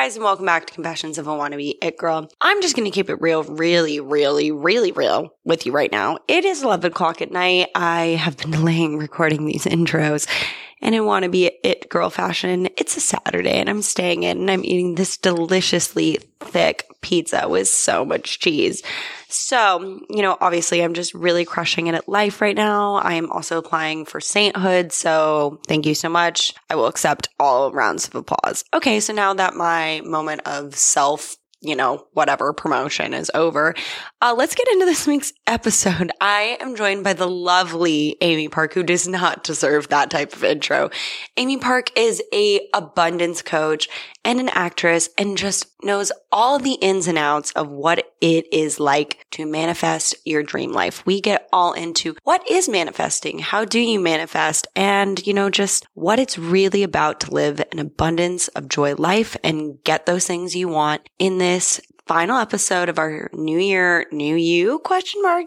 guys, and welcome back to Confessions of a Wannabe It Girl. I'm just going to keep it real, really real with you right now. It is 11 o'clock at night. I have been delaying recording these intros, and I want to be It Girl fashion. It's a Saturday, and I'm staying in, and I'm eating this deliciously thick pizza with so much cheese. So, you know, obviously I'm just really crushing it at life right now. I am also applying for sainthood, so thank you so much. I will accept all rounds of applause. Okay, so now that my moment of self, you know, whatever promotion is over, let's get into this week's episode. I am joined by the lovely Amy Park, who does not deserve that type of intro. Amy Park is an abundance coach and an actress, and just knows all the ins and outs of what it is like to manifest your dream life. We get all into what is manifesting, how do you manifest, and, you know, just what it's really about to live an abundance of joy life and get those things you want in this final episode of our New Year, New You ?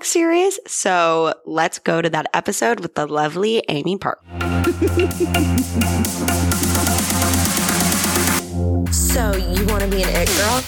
Series. So let's go to that episode with the lovely Amy Park. So you want to be an it girl?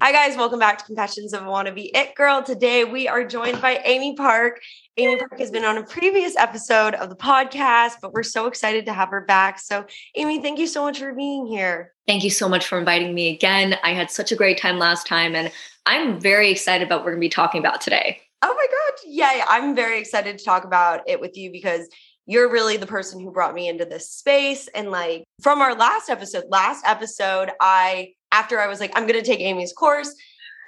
Hi guys, welcome back to Confessions of a Wannabe It Girl. Today we are joined by Amy Park. Amy Park has been on a previous episode of the podcast, but we're so excited to have her back. So Amy, thank you so much for being here. Thank you so much for inviting me again. I had such a great time last time, and I'm very excited about what we're going to be talking about today. Oh my God. Yay. I'm very excited to talk about it with you because you're really the person who brought me into this space. And like from our last episode, after I was like, I'm going to take Amy's course.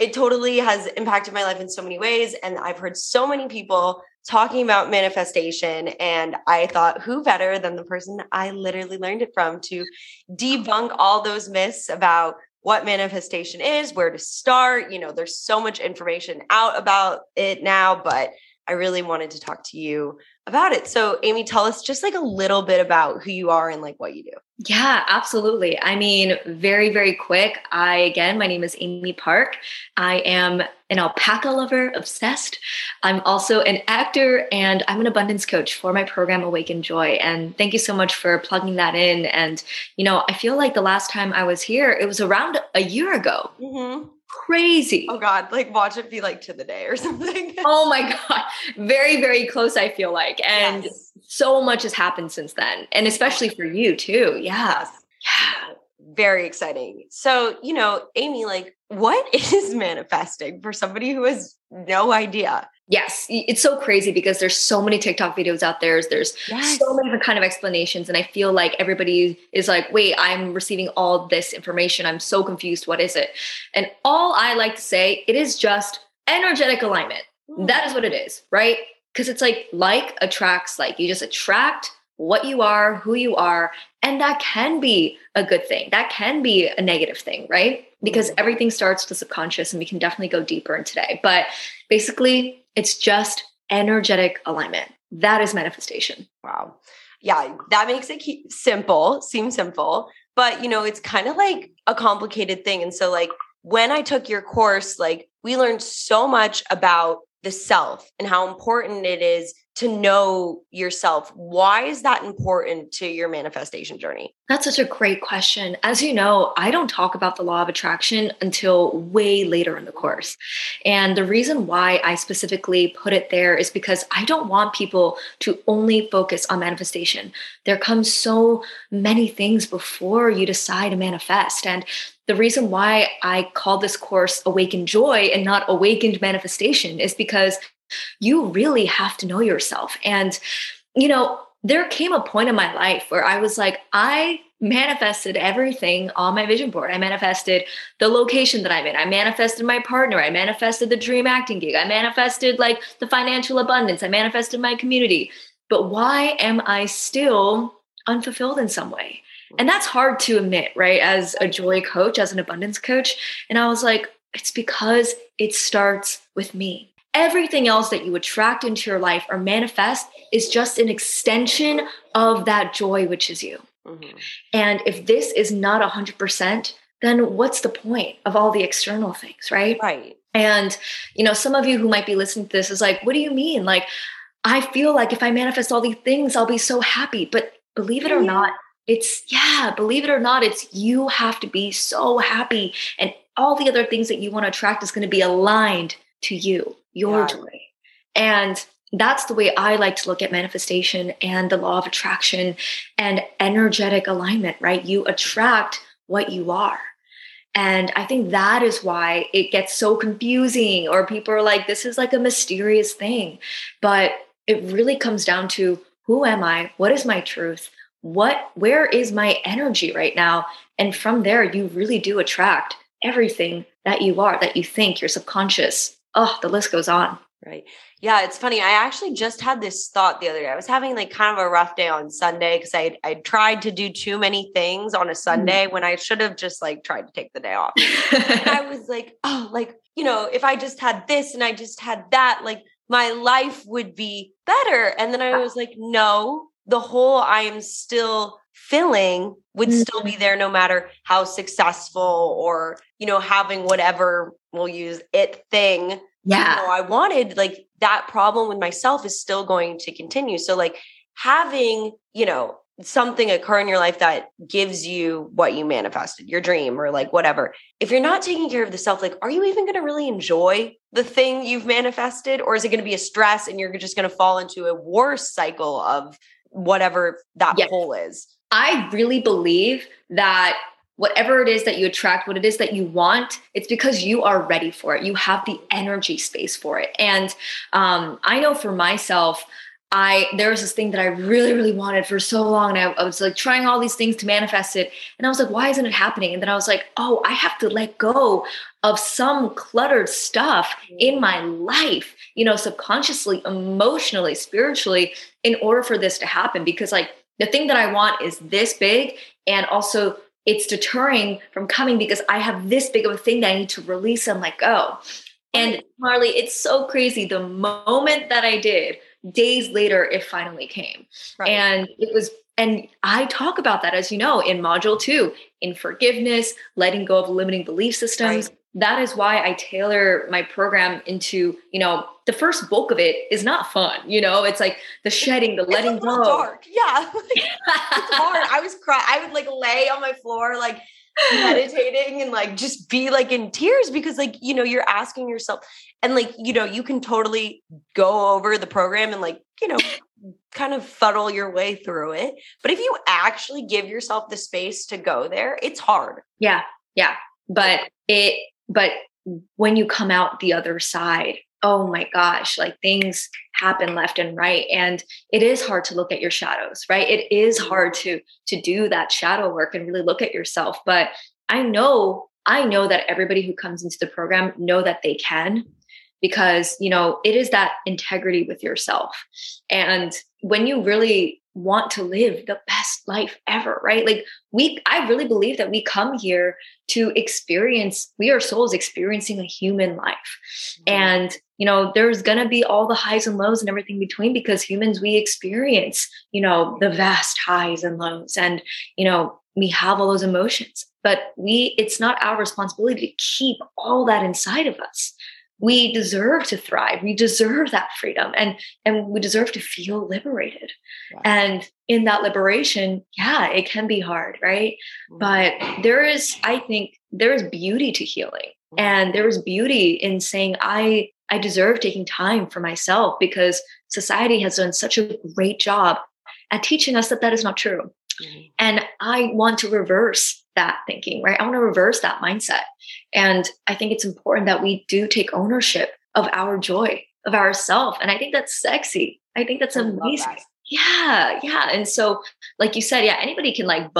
It totally has impacted my life in so many ways. And I've heard so many people talking about manifestation. And I thought, who better than the person I literally learned it from to debunk all those myths about what manifestation is, where to start. You know, there's so much information out about it now, but I really wanted to talk to you about it. So Amy, tell us just like a little bit about who you are and like what you do. Yeah, absolutely. I mean, very, very quick. My name is Amy Park. I am an alpaca lover, obsessed. I'm also an actor, and I'm an abundance coach for my program, Awaken Joy. And thank you so much for plugging that in. And, you know, I feel like the last time I was here, it was around a year ago. Mm-hmm. Crazy. Oh God. Like watch it be like to the day or something. Oh my God. Very, very close. I feel like, and so much has happened since then. And especially for you too. Yeah. Yeah. Very exciting. So, you know, Amy, like what is manifesting for somebody who has no idea? Yes. It's so crazy because there's so many TikTok videos out there. There's so many different kind of explanations. And I feel like everybody is like, wait, I'm receiving all this information. I'm so confused. What is it? And all I like to say, it is just energetic alignment. Mm. That is what it is, right? Because it's like attracts like. You just attract what you are, who you are. And that can be a good thing. That can be a negative thing, right? Because everything starts with the subconscious, and we can definitely go deeper in today. But basically, it's just energetic alignment. That is manifestation. Wow. Yeah. That makes it seem simple, but you know, it's kind of like a complicated thing. And so like when I took your course, like we learned so much about the self and how important it is to know yourself. Why is that important to your manifestation journey? That's such a great question. As you know, I don't talk about the law of attraction until way later in the course. And the reason why I specifically put it there is because I don't want people to only focus on manifestation. There come so many things before you decide to manifest. And the reason why I call this course Awakened Joy and not Awakened Manifestation is because you really have to know yourself. And, you know, there came a point in my life where I was like, I manifested everything on my vision board. I manifested the location that I'm in. I manifested my partner. I manifested the dream acting gig. I manifested like the financial abundance. I manifested my community. But why am I still unfulfilled in some way? And that's hard to admit, right? As a joy coach, as an abundance coach. And I was like, it's because it starts with me. Everything else that you attract into your life or manifest is just an extension of that joy, which is you. Mm-hmm. And if this is not 100%, then what's the point of all the external things, right? Right. And, you know, some of you who might be listening to this is like, what do you mean? Like, I feel like if I manifest all these things, I'll be so happy. But believe it or not, it's you have to be so happy. And all the other things that you want to attract is going to be aligned to you, your joy. And that's the way I like to look at manifestation and the law of attraction and energetic alignment, right? You attract what you are. And I think that is why it gets so confusing, or people are like, this is like a mysterious thing. But it really comes down to, who am I? What is my truth? Where is my energy right now? And from there, you really do attract everything that you are, that you think, your subconscious. Oh, the list goes on. Right. Yeah. It's funny. I actually just had this thought the other day. I was having like kind of a rough day on Sunday because I tried to do too many things on a Sunday when I should have just like tried to take the day off. And I was like, oh, like, you know, if I just had this and I just had that, like my life would be better. And then I was like, no, the hole I am still filling would still be there no matter how successful or, you know, having whatever we'll use it thing. Yeah. You know, I wanted, like, that problem with myself is still going to continue. So like having, you know, something occur in your life that gives you what you manifested, your dream or like whatever. If you're not taking care of the self, like, are you even going to really enjoy the thing you've manifested? Or is it going to be a stress and you're just going to fall into a worse cycle of whatever that hole is? I really believe that whatever it is that you attract, what it is that you want, it's because you are ready for it. You have the energy space for it. And I know for myself, there was this thing that I really, really wanted for so long. And I was like trying all these things to manifest it. And I was like, why isn't it happening? And then I was like, oh, I have to let go of some cluttered stuff in my life, you know, subconsciously, emotionally, spiritually, in order for this to happen. Because like the thing that I want is this big, and also it's deterring from coming because I have this big of a thing that I need to release and let go. And Marley, it's so crazy. The moment that I did, days later, it finally came. Right. And I talk about that, as you know, in module 2, in forgiveness, letting go of limiting belief systems. Right. That is why I tailor my program into, you know, the first bulk of it is not fun. You know, it's like the shedding, the letting go. It's dark. Yeah. It's hard. I was crying. I would like lay on my floor, like meditating and like, just be like in tears because like, you know, you're asking yourself and like, you know, you can totally go over the program and like, you know, kind of fuddle your way through it. But if you actually give yourself the space to go there, it's hard. Yeah. Yeah. But when you come out the other side, oh my gosh, like things happen left and right. And it is hard to look at your shadows, right? It is hard to do that shadow work and really look at yourself. But I know that everybody who comes into the program know that they can, because, you know, it is that integrity with yourself. And when you really want to live the best life ever, right? Like I really believe that we come here to experience, we are souls experiencing a human life. And, you know, there's going to be all the highs and lows and everything between, because humans, we experience, you know, the vast highs and lows, and, you know, we have all those emotions, but it's not our responsibility to keep all that inside of us. We deserve to thrive. We deserve that freedom, and we deserve to feel liberated. Wow. And in that liberation, yeah, it can be hard, right? Mm-hmm. But I think there is beauty to healing. Mm-hmm. And there is beauty in saying, I deserve taking time for myself, because society has done such a great job at teaching us that is not true. Mm-hmm. And I want to reverse that thinking, right? I want to reverse that mindset. And I think it's important that we do take ownership of our joy, of ourself. And I think that's sexy. I think that's amazing. That. Yeah. Yeah. And so like you said, yeah, anybody can like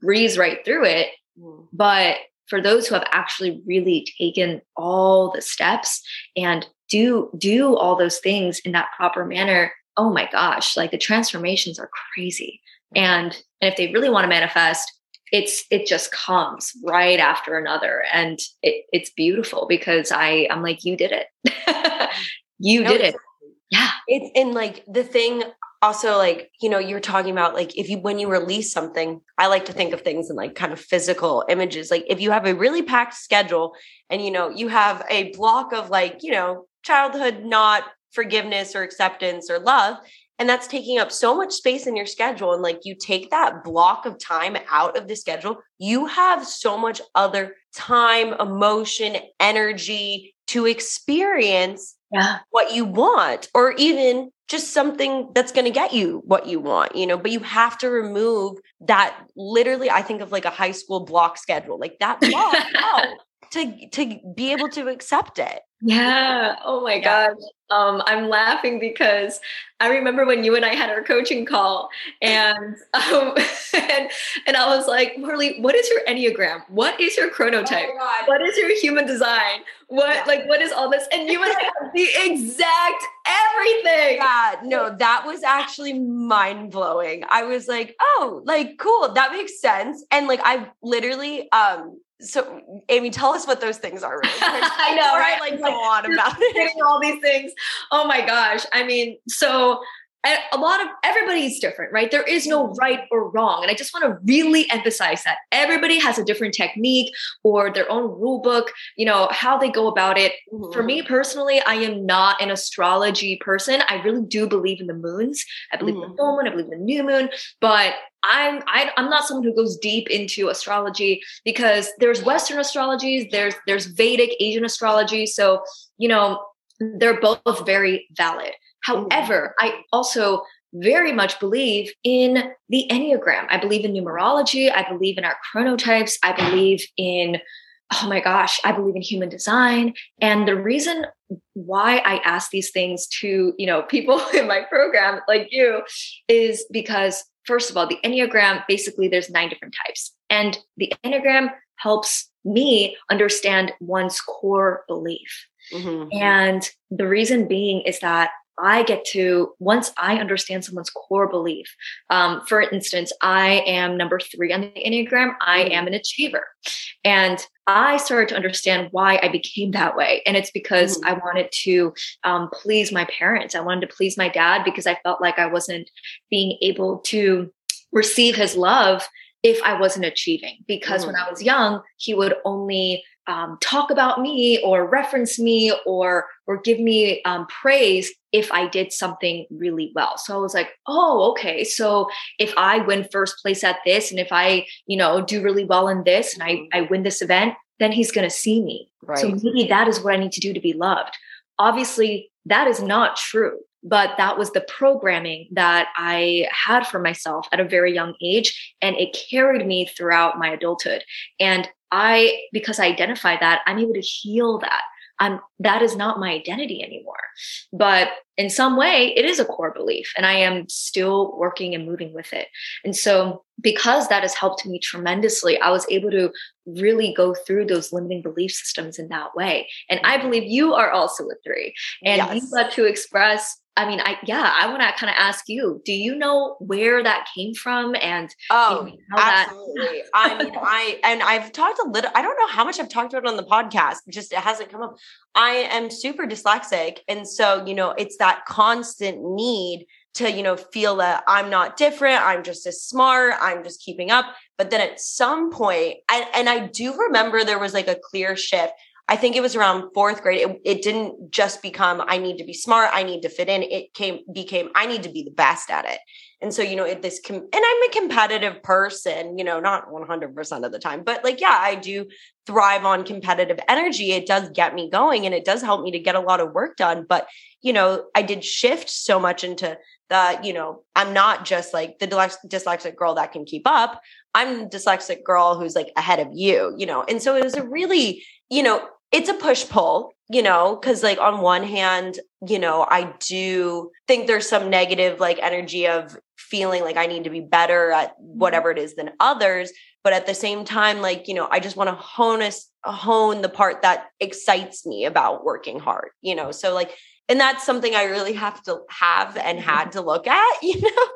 breeze right through it. Mm. But for those who have actually really taken all the steps and do all those things in that proper manner, oh my gosh, like the transformations are crazy. And if they really want to manifest, it just comes right after another. And it's beautiful, because I'm like, you did it. You did it. Yeah. It's in like the thing also, like, you know, you're talking about, like, if you, when you release something, I like to think of things in like kind of physical images. Like if you have a really packed schedule and, you know, you have a block of like, you know, childhood, not forgiveness or acceptance or love, and that's taking up so much space in your schedule. And like, you take that block of time out of the schedule, you have so much other time, emotion, energy to experience what you want, or even just something that's going to get you what you want, you know. But you have to remove that. Literally, I think of like a high school block schedule, like that block to be able to accept it. Yeah. Oh my gosh. I'm laughing because I remember when you and I had our coaching call, and I was like, Marley, what is your Enneagram? What is your chronotype? Oh, what is your human design? What, like, what is all this? And you and I have the exact everything. Yeah, no, that was actually mind blowing. I was like, oh, like, cool. That makes sense. And like, I literally, so Amy, tell us what those things are. Really. I know, right? Like go on about it. All these things. Oh my gosh. I mean, so a lot of, everybody's different, right? There is no right or wrong. And I just want to really emphasize that everybody has a different technique or their own rule book, you know, how they go about it. Mm-hmm. For me personally, I am not an astrology person. I really do believe in the moons. I believe in the full moon. I believe in the new moon, but I'm not someone who goes deep into astrology because there's Western astrologies, there's Vedic, Asian astrology. So, you know, they're both very valid. However, I also very much believe in the Enneagram. I believe in numerology. I believe in our chronotypes. I believe in, oh my gosh, I believe in human design. And the reason why I ask these things to, you know, people in my program like you is because, first of all, the Enneagram, basically there's 9 different types, and the Enneagram helps me understand one's core belief. Mm-hmm. And the reason being is that I get to, once I understand someone's core belief, for instance, I am number 3 on the Enneagram. I am an achiever. And I started to understand why I became that way. And it's because I wanted to please my parents. I wanted to please my dad because I felt like I wasn't being able to receive his love if I wasn't achieving. Because when I was young, he would only talk about me or reference me or give me praise if I did something really well. So I was like, oh, okay. So if I win first place at this, and if I, you know, do really well in this, and I win this event, then he's going to see me. Right. So maybe that is what I need to do to be loved. Obviously, that is not true. But that was the programming that I had for myself at a very young age. And it carried me throughout my adulthood. And because I identify that, I'm able to heal that. That is not my identity anymore. But in some way, it is a core belief, and I am still working and moving with it. And so because that has helped me tremendously, I was able to really go through those limiting belief systems in that way. And I believe you are also a 3. And you got to express, I mean, I want to kind of ask you, do you know where that came from? And absolutely. I've talked a little, I don't know how much I've talked about it on the podcast, just it hasn't come up. I am super dyslexic. And so, you know, it's that constant need to, you know, feel that I'm not different. I'm just as smart. I'm just keeping up. But then at some point, and I do remember there was like a clear shift. I think it was around 4th grade. It didn't just become, I need to be smart. I need to fit in. It became, I need to be the best at it. And so, you know, and I'm a competitive person, you know, not 100% of the time, but like, yeah, I do thrive on competitive energy. It does get me going, and it does help me to get a lot of work done. But, you know, I did shift so much into the, you know, I'm not just like the dyslexic girl that can keep up. I'm the dyslexic girl who's like ahead of you, you know? And so it was a really, you know, it's a push pull, you know, because like on one hand, you know, I do think there's some negative like energy of feeling like I need to be better at whatever it is than others. But at the same time, like, you know, I just want to hone the part that excites me about working hard, you know? So like, and that's something I really have to have and had to look at, you know?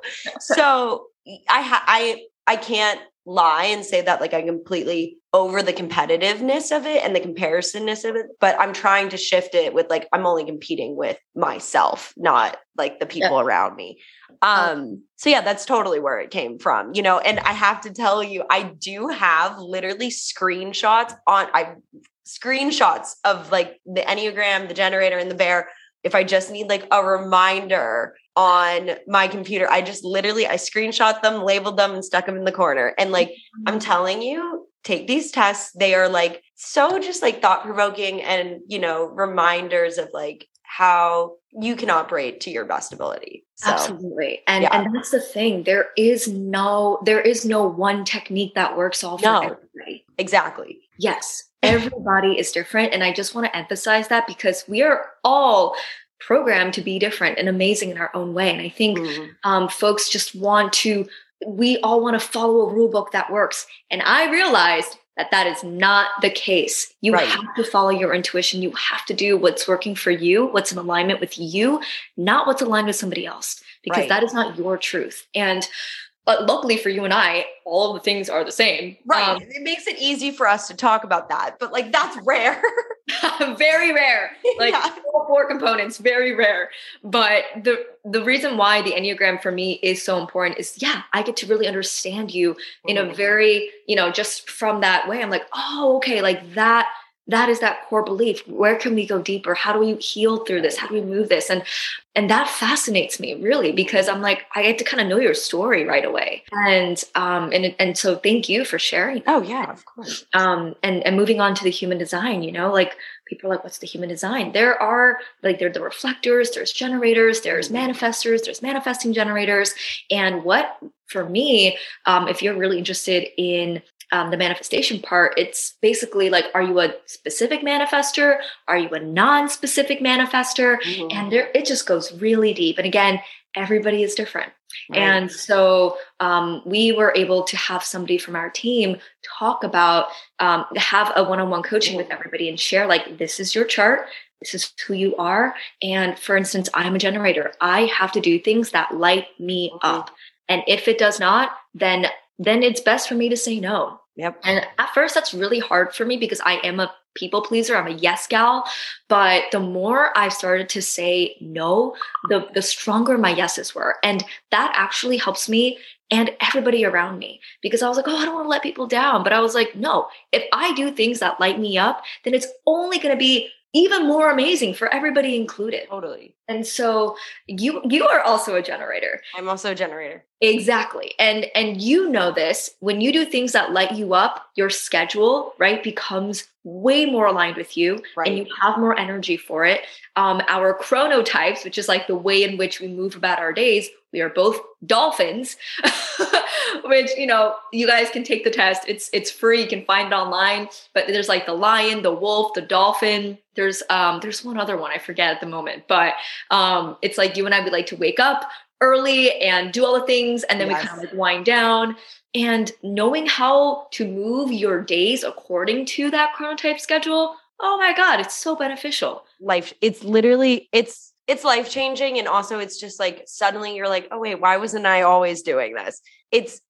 So I can't lie and say that like I'm completely over the competitiveness of it and the comparisonness of it, but I'm trying to shift it with like, I'm only competing with myself, not like the people around me. So yeah, that's totally where it came from, you know, and I have to tell you, I do have literally screenshots of like the Enneagram, the generator, and the bear. If I just need like a reminder on my computer, I just literally, I screenshot them, labeled them, and stuck them in the corner. And like, I'm telling you, take these tests. They are like, so just like thought provoking and, you know, reminders of like how you can operate to your best ability. So, absolutely. And, yeah. And that's the thing. There is no one technique that works all for everybody. Exactly. Yes. Everybody is different. And I just want to emphasize that because we are all programmed to be different and amazing in our own way. And I think folks just we all want to follow a rule book that works. And I realized that is not the case. You have to follow your intuition. You have to do what's working for you, what's in alignment with you, not what's aligned with somebody else, because that is not your truth. But luckily for you and I, all of the things are the same. Right. It makes it easy for us to talk about that. But like, that's rare. Very rare. Like all four components, very rare. But the reason why the Enneagram for me is so important is, I get to really understand you in a very, just from that way. I'm like, oh, okay. Like that is that core belief. Where can we go deeper? How do we heal through this? How do we move this? And that fascinates me really, because I'm like, I get to kind of know your story right away. And so thank you for sharing. Oh yeah, of course. And moving on to the human design, like people are like, what's the human design? There are like, there are the reflectors, there's generators, there's manifestors, there's manifesting generators. And what for me, if you're really interested in the manifestation part, it's basically like, are you a specific manifester? Are you a non-specific manifester? And it just goes really deep. And again, everybody is different. Right. And so we were able to have somebody from our team talk about, have a one-on-one coaching with everybody and share like, this is your chart. This is who you are. And for instance, I'm a generator. I have to do things that light me up. And if it does not, then it's best for me to say no. Yep. And at first that's really hard for me because I am a people pleaser. I'm a yes gal. But the more I started to say no, the stronger my yeses were. And that actually helps me and everybody around me because I was like, oh, I don't want to let people down. But I was like, no, if I do things that light me up, then it's only going to be even more amazing for everybody included. Totally. And so you are also a generator. I'm also a generator. Exactly. And you know this, when you do things that light you up, your schedule, becomes way more aligned with you and you have more energy for it. Our chronotypes, which is like the way in which we move about our days, we are both dolphins, which, you guys can take the test. It's free. You can find it online, but there's like the lion, the wolf, the dolphin. There's one other one I forget at the moment, but it's like you and I would like to wake up early and do all the things. And then we kind of like wind down, and knowing how to move your days according to that chronotype schedule. Oh my God. It's so beneficial. It's life changing. And also it's just like, suddenly you're like, oh wait, why wasn't I always doing this? It's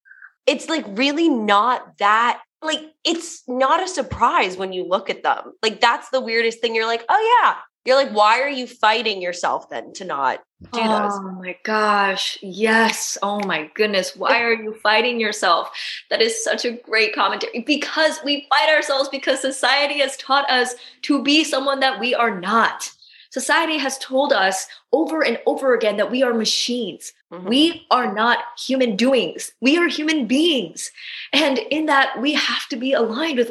like really not that, like, it's not a surprise when you look at them. Like, that's the weirdest thing. You're like, oh yeah. You're like, why are you fighting yourself then to not do those? Oh my gosh. Yes. Oh my goodness. Why are you fighting yourself? That is such a great commentary because we fight ourselves because society has taught us to be someone that we are not. Society has told us over and over again that we are machines. We are not human doings. We are human beings. And in that, we have to be aligned with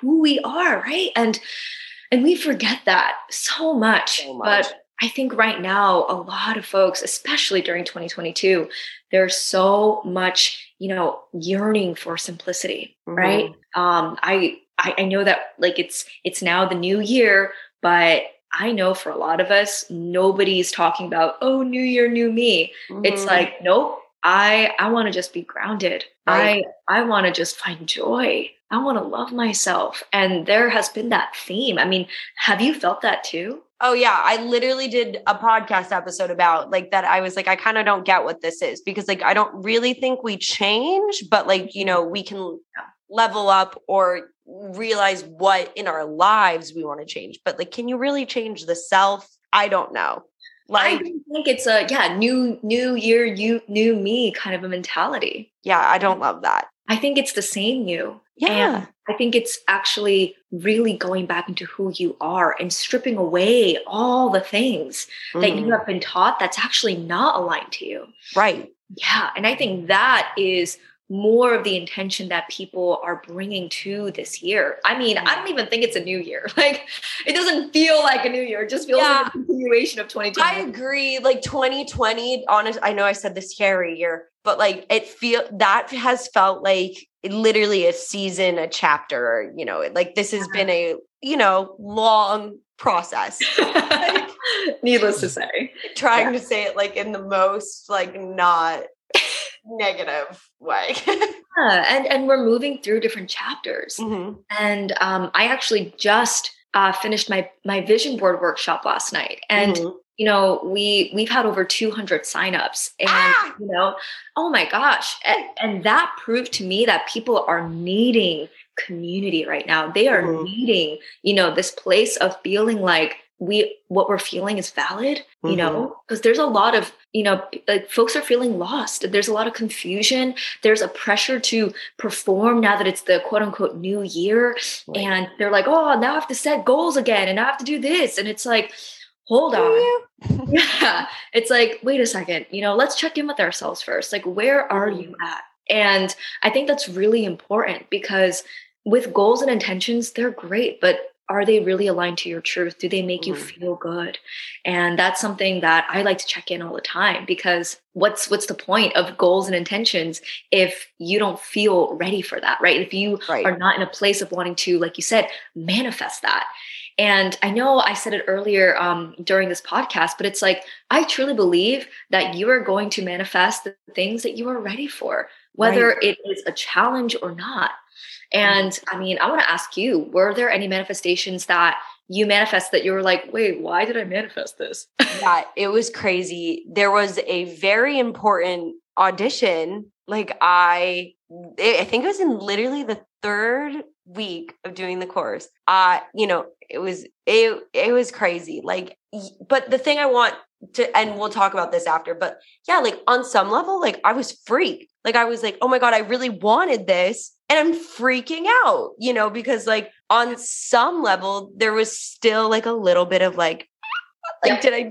who we are, right? And we forget that so much. But I think right now, a lot of folks, especially during 2022, there's so much, yearning for simplicity, right? I know that like it's now the new year, but I know for a lot of us, nobody's talking about, oh, new year, new me. It's like, nope, I want to just be grounded. Right. I want to just find joy. I want to love myself. And there has been that theme. I mean, have you felt that too? Oh yeah. I literally did a podcast episode about like that. I was like, I kind of don't get what this is because like, I don't really think we change, but like, we can level up or realize what in our lives we want to change, but like, can you really change the self? I don't know. Like, I think it's a, yeah, new year, you, new me kind of a mentality. Yeah. I don't love that. I think it's the same you. Yeah. And I think it's actually really going back into who you are and stripping away all the things that you have been taught that's actually not aligned to you. Right. Yeah. And I think that is more of the intention that people are bringing to this year. I mean, I don't even think it's a new year. Like, it doesn't feel like a new year. It just feels like a continuation of 2020. I agree. Like 2020, honest, I know I said this every year, but like that has felt like literally a season, a chapter, you know, like this has been a, you know, long process. Like, needless to say. Trying to say it like in the most like not negative way. And we're moving through different chapters. Mm-hmm. And I actually just finished my vision board workshop last night. And you know, we've had over 200 signups, and you know, oh my gosh. And that proved to me that people are needing community right now. They are needing, you know, this place of feeling like what we're feeling is valid, you know, because there's a lot of, you know, like folks are feeling lost. There's a lot of confusion. There's a pressure to perform now that it's the quote unquote new year. Right. And they're like, oh, now I have to set goals again. And now I have to do this. And it's like, hold on. Yeah. It's like, wait a second, you know, let's check in with ourselves first. Like, where are you at? And I think that's really important, because with goals and intentions, they're great, but are they really aligned to your truth? Do they make you feel good? And that's something that I like to check in all the time, because what's the point of goals and intentions if you don't feel ready for that, right? If you are not in a place of wanting to, like you said, manifest that. And I know I said it earlier during this podcast, but it's like, I truly believe that you are going to manifest the things that you are ready for, whether it is a challenge or not. And I mean, I want to ask you, were there any manifestations that you manifest that you were like, wait, why did I manifest this? Yeah, it was crazy. There was a very important audition. Like I think it was in literally the third week of doing the course. You know, it was crazy. Like, but the thing I want to, and we'll talk about this after, but yeah, like on some level, like I was freaked. Like I was like, oh my God, I really wanted this. And I'm freaking out, you know, because like on some level, there was still like a little bit of like, did I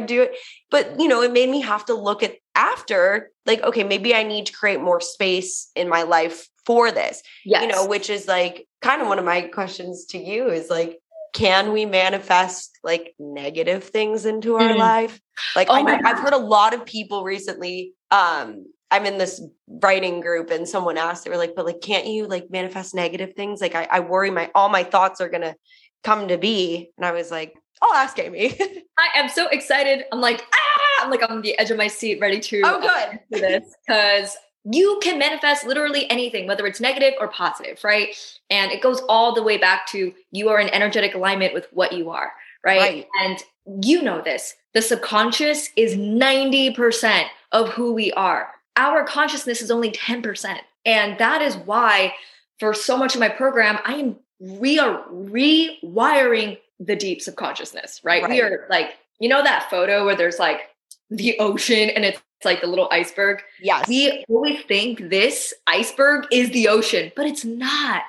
do it? But, you know, it made me have to look at after like, okay, maybe I need to create more space in my life for this, you know, which is like kind of one of my questions to you is like, can we manifest like negative things into our life? Like I know, I've heard a lot of people recently, I'm in this writing group and someone asked, they were like, but like, can't you like manifest negative things? Like I worry all my thoughts are going to come to be. And I was like, I'll ask Amy. I am so excited. I'm like, I'm like on the edge of my seat, ready to do this, because you can manifest literally anything, whether it's negative or positive. Right. And it goes all the way back to you are in energetic alignment with what you are. Right. And you know, this, the subconscious is 90% of who we are. Our consciousness is only 10%. And that is why for so much of my program, we are rewiring the deep subconsciousness, right? We are like, you know, that photo where there's like the ocean and it's like the little iceberg. Yes. We always think this iceberg is the ocean, but it's not.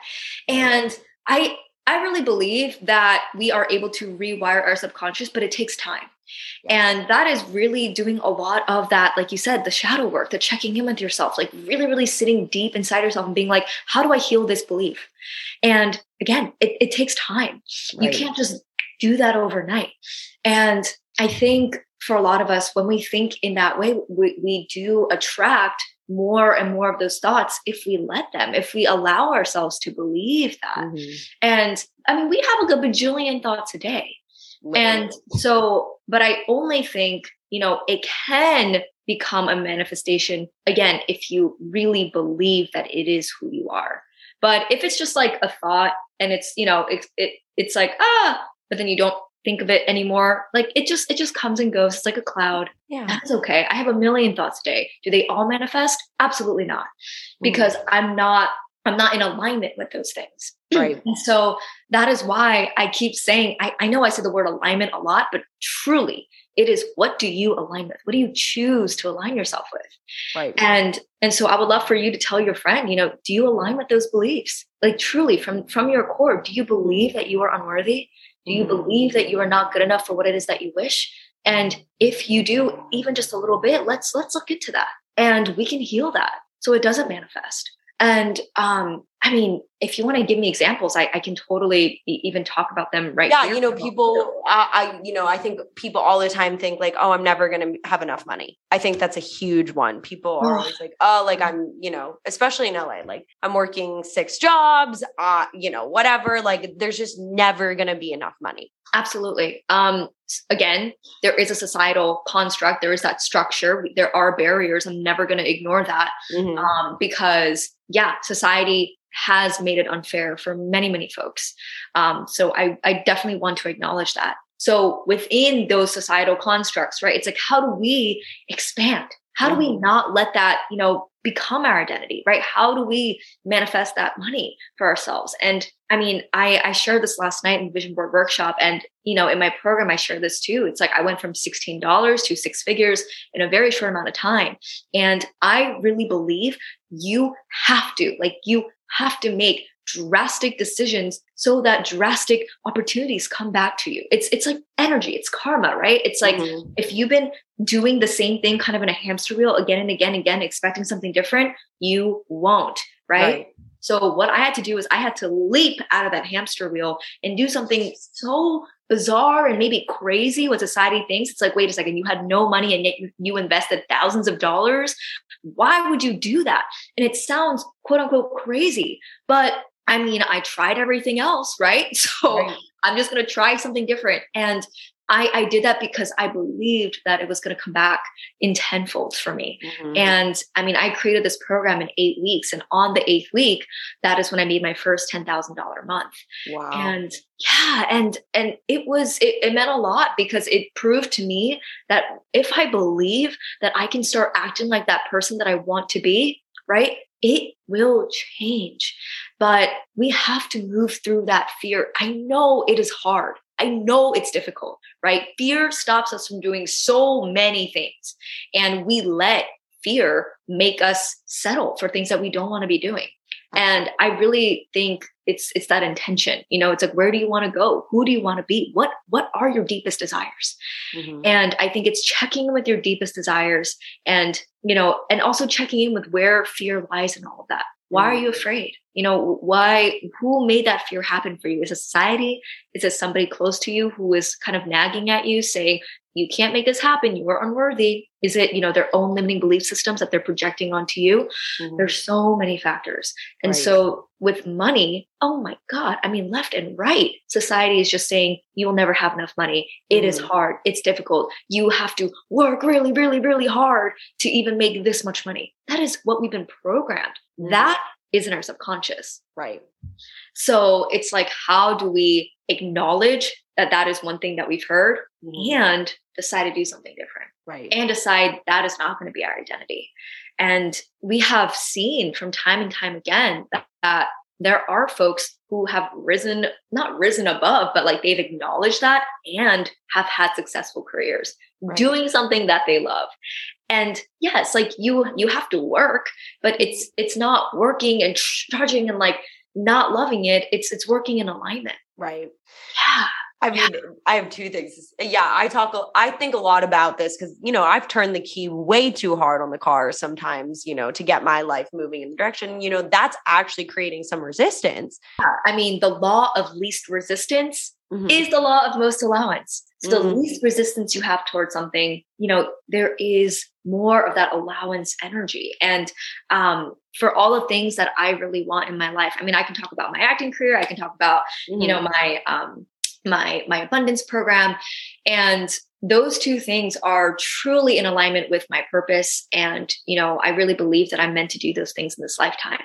And I really believe that we are able to rewire our subconscious, but it takes time. And that is really doing a lot of that, like you said, the shadow work, the checking in with yourself, like really, really sitting deep inside yourself and being like, how do I heal this belief? And again, it takes time. Right. You can't just do that overnight. And I think for a lot of us, when we think in that way, we do attract more and more of those thoughts if we let them, if we allow ourselves to believe that. Mm-hmm. And I mean, we have a bajillion thoughts a day. And so, but I only think, you know, it can become a manifestation again, if you really believe that it is who you are. But if it's just like a thought and it's, you know, it's like, but then you don't think of it anymore. Like it just comes and goes. It's like a cloud. Yeah. That's okay. I have a million thoughts a day. Do they all manifest? Absolutely not. Because I'm not I'm not in alignment with those things. Right. And so that is why I keep saying, I know I say the word alignment a lot, but truly it is, what do you align with? What do you choose to align yourself with? Right. And so I would love for you to tell your friend, you know, do you align with those beliefs? Like truly from your core, do you believe that you are unworthy? Do you believe that you are not good enough for what it is that you wish? And if you do, even just a little bit, let's look into that, and we can heal that so it doesn't manifest. And, I mean, if you want to give me examples, I can totally even talk about them right now. Yeah, you know, people, I think people all the time think like, oh, I'm never going to have enough money. I think that's a huge one. People are always like, oh, like I'm, you know, especially in LA, like I'm working 6 jobs, whatever, like there's just never going to be enough money. Absolutely. Again, there is a societal construct. There is that structure. There are barriers. I'm never going to ignore that because society has made it unfair for many, many folks. So I definitely want to acknowledge that. So within those societal constructs, right, it's like, how do we expand? How do we not let that, become our identity, right? How do we manifest that money for ourselves? And I mean, I shared this last night in Vision Board Workshop, and, in my program, I share this too. It's like, I went from $16 to 6 figures in a very short amount of time. And I really believe you have to make drastic decisions so that drastic opportunities come back to you. It's like energy, it's karma, right? It's like if you've been doing the same thing kind of in a hamster wheel again and again and again, expecting something different, you won't, right? So what I had to do is I had to leap out of that hamster wheel and do something so bizarre and maybe crazy what society thinks. It's like, wait a second, you had no money and yet you invested thousands of dollars. Why would you do that? And it sounds quote unquote crazy, but I mean, I tried everything else, right? So I'm just going to try something different. And I did that because I believed that it was going to come back in tenfold for me. And I mean, I created this program in 8 weeks, and on the 8th week, that is when I made my first $10,000 a month. Wow. And yeah. And it meant a lot because it proved to me that if I believe that I can start acting like that person that I want to be, right, it will change. But we have to move through that fear. I know it is hard. I know it's difficult, right? Fear stops us from doing so many things. And we let fear make us settle for things that we don't want to be doing. And I really think it's that intention. It's like, where do you want to go? Who do you want to be? What are your deepest desires? And I think it's checking in with your deepest desires and also checking in with where fear lies and all of that. Why are you afraid? Who made that fear happen for you? Is it society? Is it somebody close to you who is kind of nagging at you saying, you can't make this happen, you are unworthy? Is it, their own limiting belief systems that they're projecting onto you? There's so many factors. And so with money, oh my God, I mean, left and right, society is just saying, you will never have enough money. It is hard. It's difficult. You have to work really, really, really hard to even make this much money. That is what we've been programmed. That is in our subconscious. Right. So it's like, how do we acknowledge that is one thing that we've heard and decide to do something different, right? And decide that is not going to be our identity. And we have seen from time and time again that there are folks who have not risen above, but like they've acknowledged that and have had successful careers doing something that they love. And yes, like you have to work, but it's not working and charging and like not loving it. It's working in alignment. Right. Yeah. I mean, I have two things. Yeah, I think a lot about this because, I've turned the key way too hard on the car sometimes, to get my life moving in the direction, that's actually creating some resistance. I mean, the law of least resistance is the law of most allowance. So the least resistance you have towards something, there is more of that allowance energy. And for all the things that I really want in my life, I mean, I can talk about my acting career. I can talk about, my my abundance program. And those two things are truly in alignment with my purpose. And, I really believe that I'm meant to do those things in this lifetime.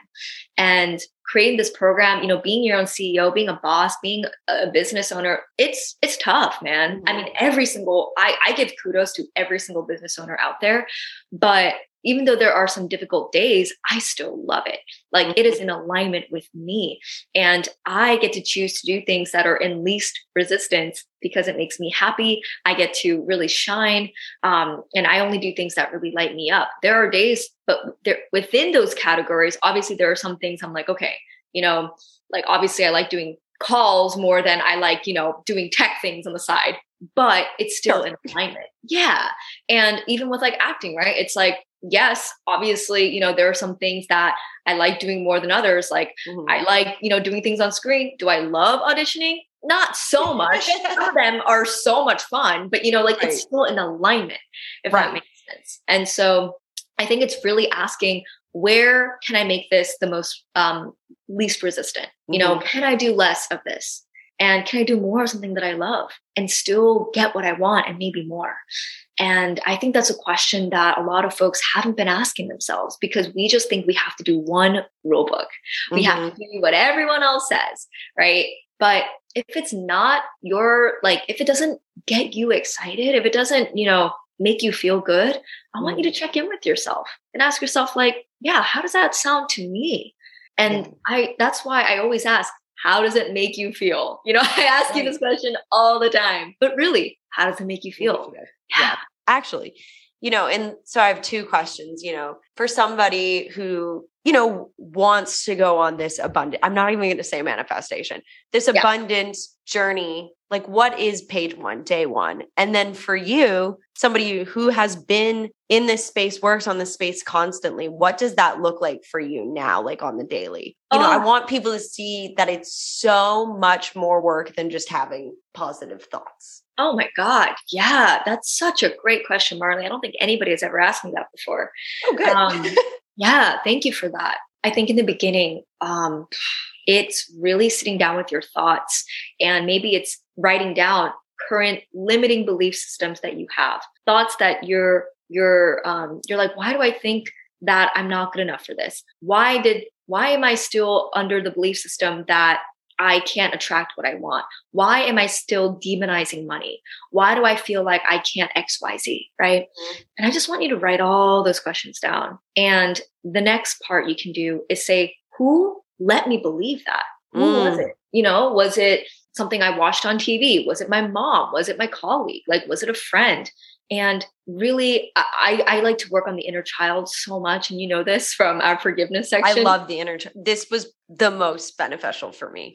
And creating this program, being your own CEO, being a boss, being a business owner, it's tough, man. I mean, I give kudos to every single business owner out there, but even though there are some difficult days, I still love it. Like, it is in alignment with me. And I get to choose to do things that are in least resistance because it makes me happy. I get to really shine. And I only do things that really light me up. There are days, but within those categories, obviously there are some things I'm like, okay, you know, like obviously I like doing calls more than I like, you know, doing tech things on the side, but it's still in alignment. Yeah. And even with like acting, right? It's like, yes, obviously, you know, there are some things that I like doing more than others. Like I like, you know, doing things on screen. Do I love auditioning? Not so much. Some of them are so much fun, but you know, like it's still in alignment, if that makes sense. And so I think it's really asking, where can I make this the most least resistant? You know, can I do less of this? And can I do more of something that I love and still get what I want and maybe more? And I think that's a question that a lot of folks haven't been asking themselves because we just think we have to do one rule book. We have to do what everyone else says, right? But if it's not your, like, if it doesn't get you excited, if it doesn't, you know, make you feel good, I want you to check in with yourself and ask yourself, like, yeah, how does that sound to me? And that's why I always ask, how does it make you feel? You know, I ask you this question all the time, but really, how does it make you feel? Yeah. Actually, you know, and so I have two questions, you know, for somebody who, you know, wants to go on this abundant, I'm not even going to say manifestation, this abundance journey, like what is page one, day one? And then for you, somebody who has been in this space, works on this space constantly, what does that look like for you now, like on the daily? You know, I want people to see that it's so much more work than just having positive thoughts. Oh my God. Yeah. That's such a great question, Marley. I don't think anybody has ever asked me that before. Oh, good. Yeah. Thank you for that. I think in the beginning, it's really sitting down with your thoughts, and maybe it's writing down current limiting belief systems that you have, thoughts that you're like, why do I think that I'm not good enough for this? Why am I still under the belief system that I can't attract what I want? Why am I still demonizing money? Why do I feel like I can't X, Y, Z, right? And I just want you to write all those questions down. And the next part you can do is say, who let me believe that? Who was it? You know, was it something I watched on TV? Was it my mom? Was it my colleague? Like, was it a friend? And really, I like to work on the inner child so much. And you know this from our forgiveness section. I love the inner child. This was the most beneficial for me,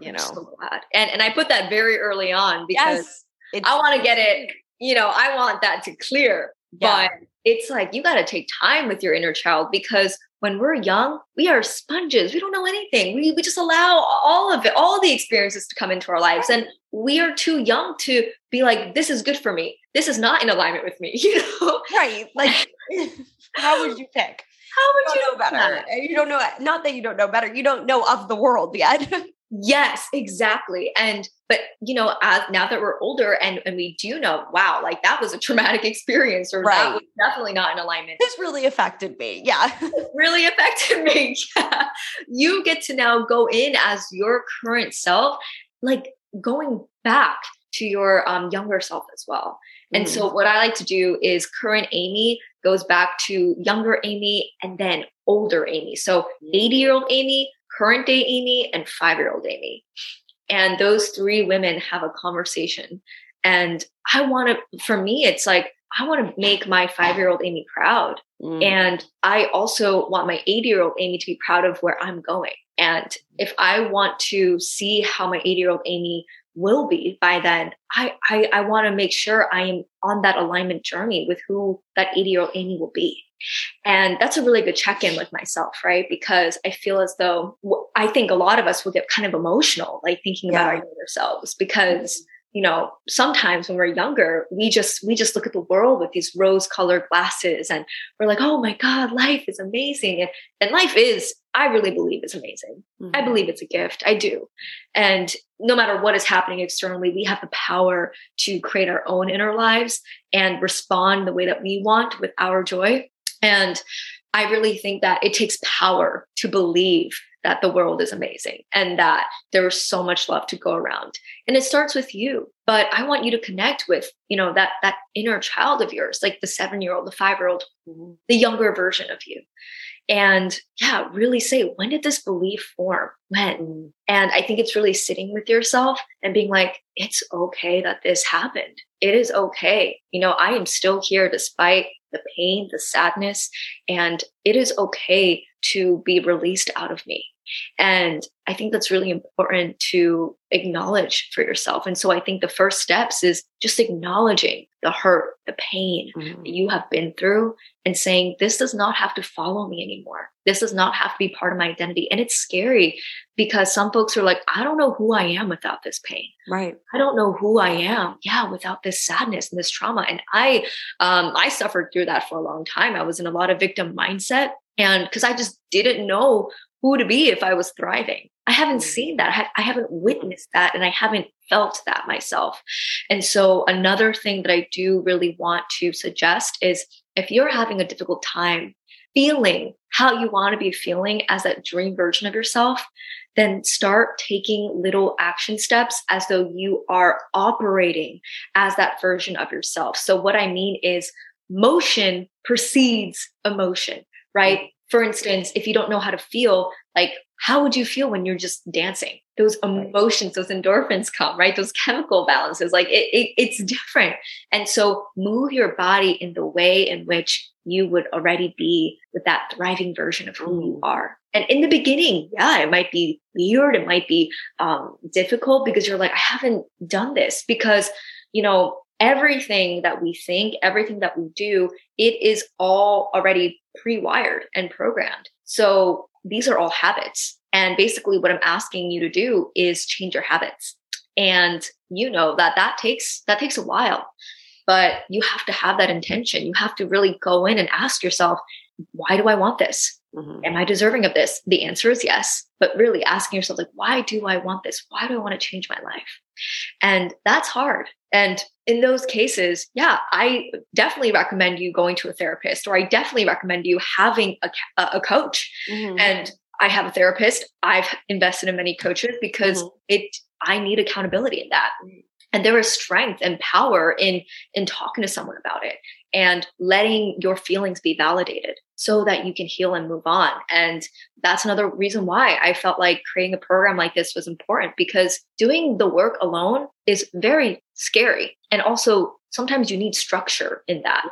you know. I'm so glad. And I put that very early on because I want to get it, you know, I want that to clear. Yeah. But it's like, you got to take time with your inner child because when we're young, we are sponges. We don't know anything. We just allow all of it, all the experiences to come into our lives. And we are too young to be like, this is good for me. This is not in alignment with me. You know? Right. Like, how would you pick? How would you know better? You don't know. Not that you don't know better. You don't know of the world yet. Yes, exactly. But you know, as now that we're older and we do know, wow, like that was a traumatic experience, or that was definitely not in alignment. This really affected me. Yeah. Yeah. You get to now go in as your current self, like going back to your younger self as well. And so what I like to do is current Amy goes back to younger Amy and then older Amy. So 80-year-old Amy, current day Amy, and 5-year-old Amy. And those three women have a conversation. And for me, it's like, I want to make my 5-year-old Amy proud. And I also want my 80-year-old Amy to be proud of where I'm going. And if I want to see how my 80-year-old Amy will be by then, I want to make sure I am on that alignment journey with who that 80-year-old Amy will be. And that's a really good check-in with myself, right? Because I feel as though, I think a lot of us will get kind of emotional, like thinking about our younger selves, because, you know, sometimes when we're younger, we just look at the world with these rose-colored glasses and we're like, oh my God, life is amazing. And life is, I really believe it's amazing. I believe it's a gift. I do. And no matter what is happening externally, we have the power to create our own inner lives and respond the way that we want with our joy. And I really think that it takes power to believe that the world is amazing and that there is so much love to go around. And it starts with you. But I want you to connect with, you know, that inner child of yours, like the 7-year-old, the 5-year-old, the younger version of you. And yeah, really say, when did this belief form? When? And I think it's really sitting with yourself and being like, it's okay that this happened. It is okay. You know, I am still here despite the pain, the sadness, and it is okay to be released out of me. And I think that's really important to acknowledge for yourself. And so I think the first steps is just acknowledging the hurt, the pain that you have been through and saying, this does not have to follow me anymore. This does not have to be part of my identity. And it's scary because some folks are like, I don't know who I am without this pain. Right. I don't know who I am. Yeah. Without this sadness and this trauma. And I suffered through that for a long time. I was in a lot of victim mindset, and because I just didn't know who to be if I was thriving. I haven't seen that. I haven't witnessed that, and I haven't felt that myself. And so another thing that I do really want to suggest is if you're having a difficult time feeling how you want to be feeling as that dream version of yourself, then start taking little action steps as though you are operating as that version of yourself. So what I mean is motion precedes emotion, right? For instance, if you don't know how to feel, like, how would you feel when you're just dancing? Those emotions, those endorphins come, right? Those chemical balances, like it's different. And so move your body in the way in which you would already be with that thriving version of who you are. And in the beginning, yeah, it might be weird. It might be difficult because you're like, I haven't done this, because, you know, everything that we think, everything that we do, it is all already pre-wired and programmed. So these are all habits. And basically what I'm asking you to do is change your habits. And you know that takes a while, but you have to have that intention. You have to really go in and ask yourself, why do I want this? Am I deserving of this? The answer is yes. But really asking yourself, like, why do I want this? Why do I want to change my life? And that's hard. And in those cases, yeah, I definitely recommend you going to a therapist, or I definitely recommend you having a coach. And I have a therapist. I've invested in many coaches because I need accountability in that. And there is strength and power in talking to someone about it and letting your feelings be validated so that you can heal and move on. And that's another reason why I felt like creating a program like this was important, because doing the work alone is very scary. And also sometimes you need structure in that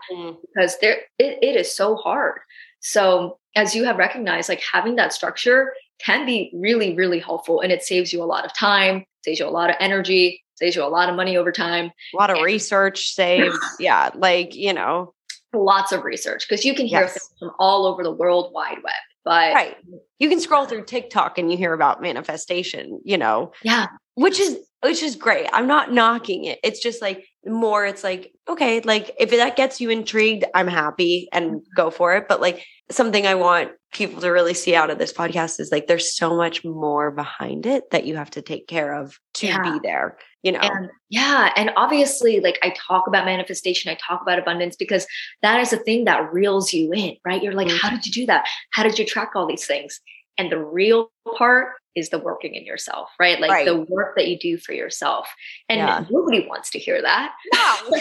because it is so hard. So as you have recognized, like, having that structure can be really, really helpful. And it saves you a lot of time, saves you a lot of energy, saves you a lot of money over time. A lot of research saved. Yeah. Like, you know, lots of research, because you can hear things from all over the world wide web. But right. You can scroll through TikTok and you hear about manifestation, you know? Yeah. Which is great. I'm not knocking it. It's just like more, it's like, okay, like if that gets you intrigued, I'm happy and go for it. But like something I want people to really see out of this podcast is like, there's so much more behind it that you have to take care of to be there, you know? And, yeah. And obviously, like, I talk about manifestation, I talk about abundance, because that is the thing that reels you in, right? You're like, how did you do that? How did you track all these things? And the real part is the working in yourself, right? Like the work that you do for yourself. And nobody wants to hear that. No,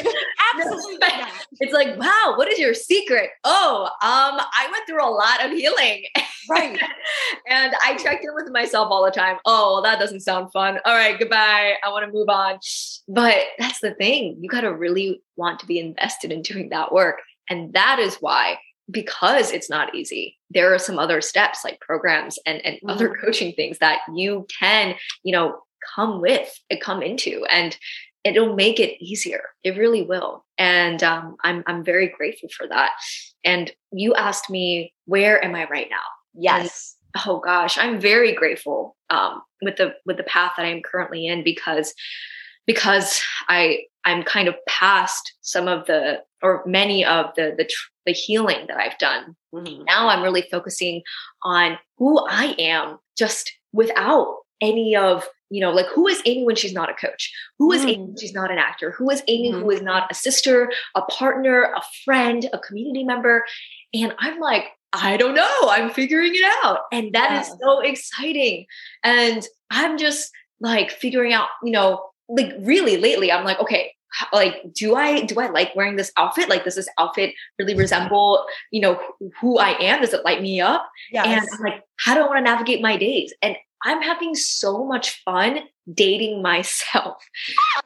absolutely not. It's like, wow, what is your secret? Oh, I went through a lot of healing. Right. And I checked in with myself all the time. Oh, well, that doesn't sound fun. All right, goodbye. I want to move on. But that's the thing. You got to really want to be invested in doing that work. And that is why, because it's not easy, there are some other steps like programs and other coaching things that you can, you know, come into, and it'll make it easier. It really will. And I'm very grateful for that. And you asked me, where am I right now? Yes. And, oh gosh, I'm very grateful with the path that I'm currently in, because I'm kind of past some of many of the healing that I've done. Now I'm really focusing on who I am, just without any of, you know, like, who is Amy when she's not a coach? Who is Amy when she's not an actor? Who is Amy who is not a sister, a partner, a friend, a community member? And I'm like, I don't know. I'm figuring it out. And that is so exciting. And I'm just like figuring out, you know, like really lately, I'm like, okay, like, do I like wearing this outfit? Like, does this outfit really resemble, you know, who I am? Does it light me up? Yes. And I'm like, how do I want to navigate my days? And I'm having so much fun dating myself.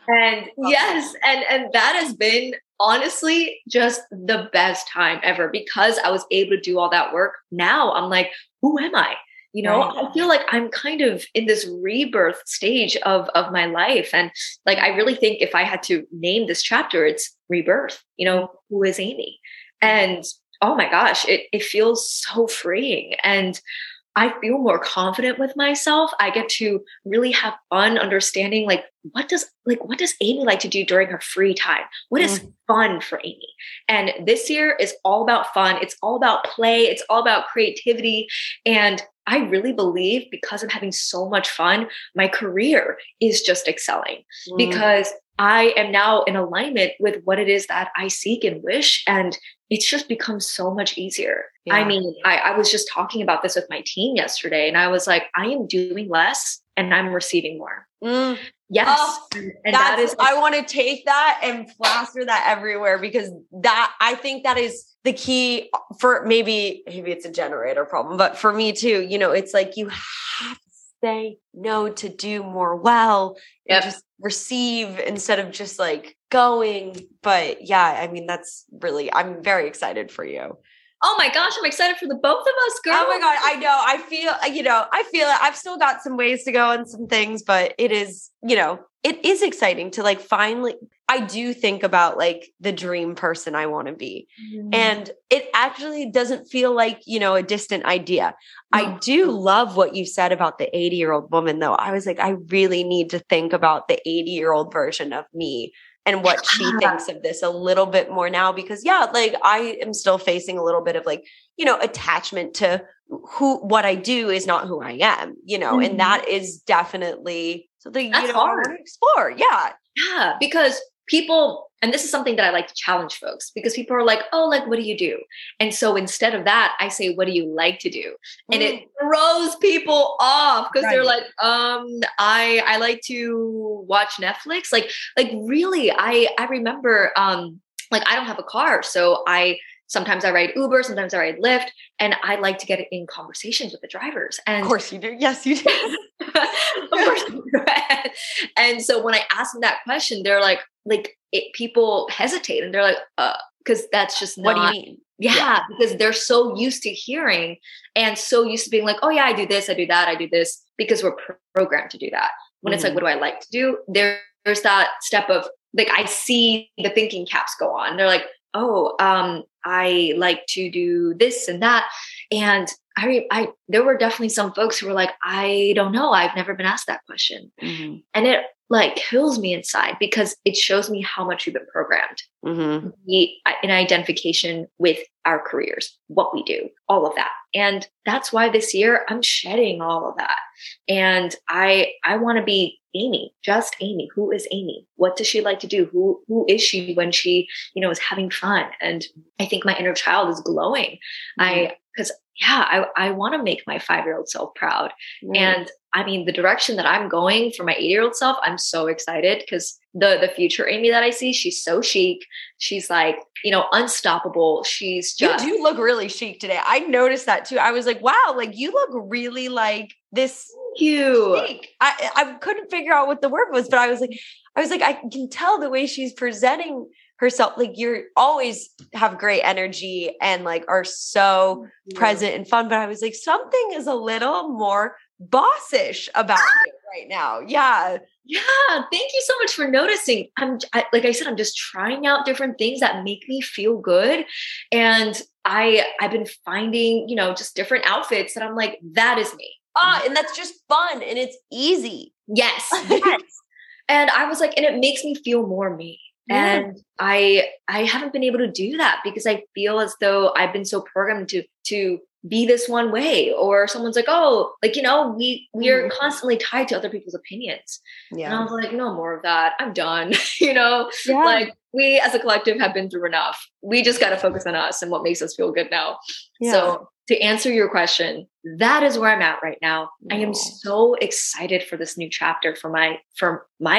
And yes, and that has been honestly just the best time ever, because I was able to do all that work. Now I'm like, who am I? You know, right. I feel like I'm kind of in this rebirth stage of my life. And like, I really think if I had to name this chapter, it's rebirth, you know, who is Amy? And oh my gosh, it feels so freeing. And I feel more confident with myself. I get to really have fun understanding, like, what does Amy like to do during her free time? What is fun for Amy? And this year is all about fun. It's all about play. It's all about creativity. And I really believe, because I'm having so much fun, my career is just excelling because I am now in alignment with what it is that I seek and wish. And it's just become so much easier. Yeah. I mean, I was just talking about this with my team yesterday, and I was like, I am doing less and I'm receiving more. Mm. Yes. Oh, and that is, I want to take that and plaster that everywhere, because that, I think that is the key for maybe it's a generator problem, but for me too, you know, it's like, you have to say no to do more well and just receive instead of just like going. But yeah, I mean, that's really, I'm very excited for you. Oh my gosh, I'm excited for the both of us, girl. Oh my God, I know. I feel it. I've still got some ways to go and some things, but it is, you know, it is exciting to like finally, I do think about like the dream person I want to be. Mm. And it actually doesn't feel like, you know, a distant idea. No. I do love what you said about the 80-year-old woman though. I was like, I really need to think about the 80-year-old version of me and what she thinks of this a little bit more now, because yeah, like I am still facing a little bit of like, you know, attachment to what I do is not who I am, you know, and that is definitely something that's, you know, hard. I want to explore. Yeah. Yeah. Because people, and this is something that I like to challenge folks, because people are like, oh, like, what do you do? And so instead of that, I say, what do you like to do? And it throws people off, because they're like, I like to watch Netflix. Like really, I remember, like, I don't have a car. So sometimes I ride Uber, sometimes I ride Lyft, and I like to get in conversations with the drivers. And of course you do. Yes, you do. Of course you do. And so when I ask them that question, they're like people hesitate, and they're like, because that's just not, what do you mean? Yeah, because they're so used to hearing and so used to being like, oh yeah, I do this, I do that, I do this, because we're programmed to do that. When it's like, what do I like to do? There's that step of like, I see the thinking caps go on. They're like, oh, I like to do this and that. And I there were definitely some folks who were like, I don't know, I've never been asked that question. Mm-hmm. And it like kills me inside, because it shows me how much we've been programmed in identification with our careers, what we do, all of that. And that's why this year I'm shedding all of that. And I want to be Amy, just Amy. Who is Amy? What does she like to do? Who is she when she, you know, is having fun? And I think my inner child is glowing. I want to make my 5-year-old self proud. Mm. And I mean, the direction that I'm going for my 8-year-old self, I'm so excited, because the future Amy that I see, she's so chic. She's like, you know, unstoppable. She's just, you do look really chic today. I noticed that too. I was like, wow, like you look really like this. You. I couldn't figure out what the word was, but I was like, I can tell the way she's presenting herself. Like, you're always have great energy and like are so present and fun. But I was like, something is a little more bossish about you right now. Yeah. Yeah. Thank you so much for noticing. Like I said, I'm just trying out different things that make me feel good. And I've been finding, you know, just different outfits that I'm like, that is me. Oh, and that's just fun. And it's easy. Yes. And I was like, and it makes me feel more me. Yeah. And I haven't been able to do that, because I feel as though I've been so programmed to be this one way, or someone's like, oh, like, you know, we're constantly tied to other people's opinions. Yeah. And I was like, no more of that. I'm done. You know, like we as a collective have been through enough. We just got to focus on us and what makes us feel good now. Yeah. So to answer your question, that is where I'm at right now. I am so excited for this new chapter for my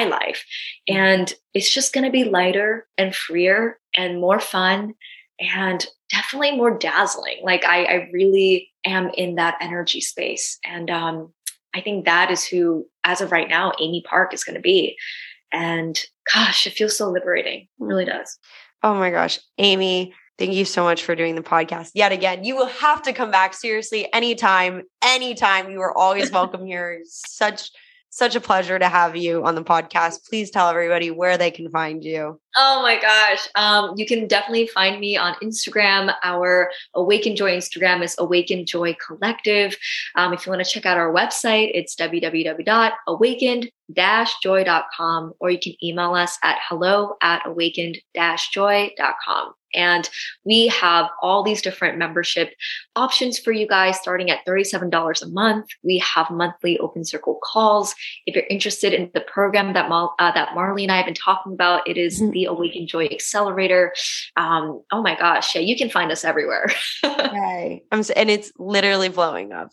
life. And it's just going to be lighter and freer and more fun and definitely more dazzling. Like I really am in that energy space. And I think that is who, as of right now, Amy Park is going to be. And gosh, it feels so liberating. It really does. Oh my gosh, Amy, thank you so much for doing the podcast yet again. You will have to come back, seriously, anytime. You are always welcome here. Such a pleasure to have you on the podcast. Please tell everybody where they can find you. Oh my gosh. You can definitely find me on Instagram. Our Awaken Joy Instagram is Awaken Joy Collective. If you want to check out our website, it's www.awakened-joy.com, or you can email us at hello@awakened-joy.com. And we have all these different membership options for you guys, starting at $37 a month. We have monthly open circle calls. If you're interested in the program that that Marley and I have been talking about, it is the Awaken Joy Accelerator. Oh my gosh. Yeah, you can find us everywhere. Yay. And it's literally blowing up.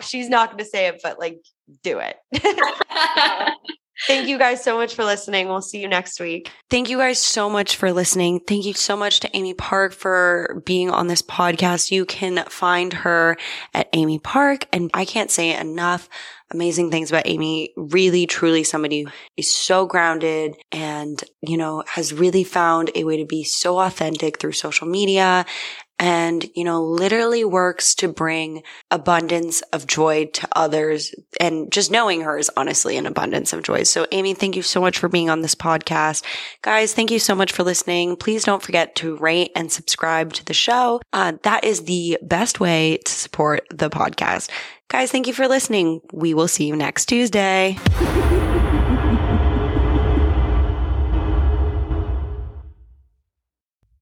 She's not going to say it, but like, do it. Thank you guys so much for listening. We'll see you next week. Thank you guys so much for listening. Thank you so much to Amy Park for being on this podcast. You can find her at Amy Park. And I can't say enough amazing things about Amy. Really, truly somebody who is so grounded and, has really found a way to be so authentic through social media. And, literally works to bring abundance of joy to others. And just knowing her is honestly an abundance of joy. So Amy, thank you so much for being on this podcast. Guys, thank you so much for listening. Please don't forget to rate and subscribe to the show. That is the best way to support the podcast. Guys, thank you for listening. We will see you next Tuesday.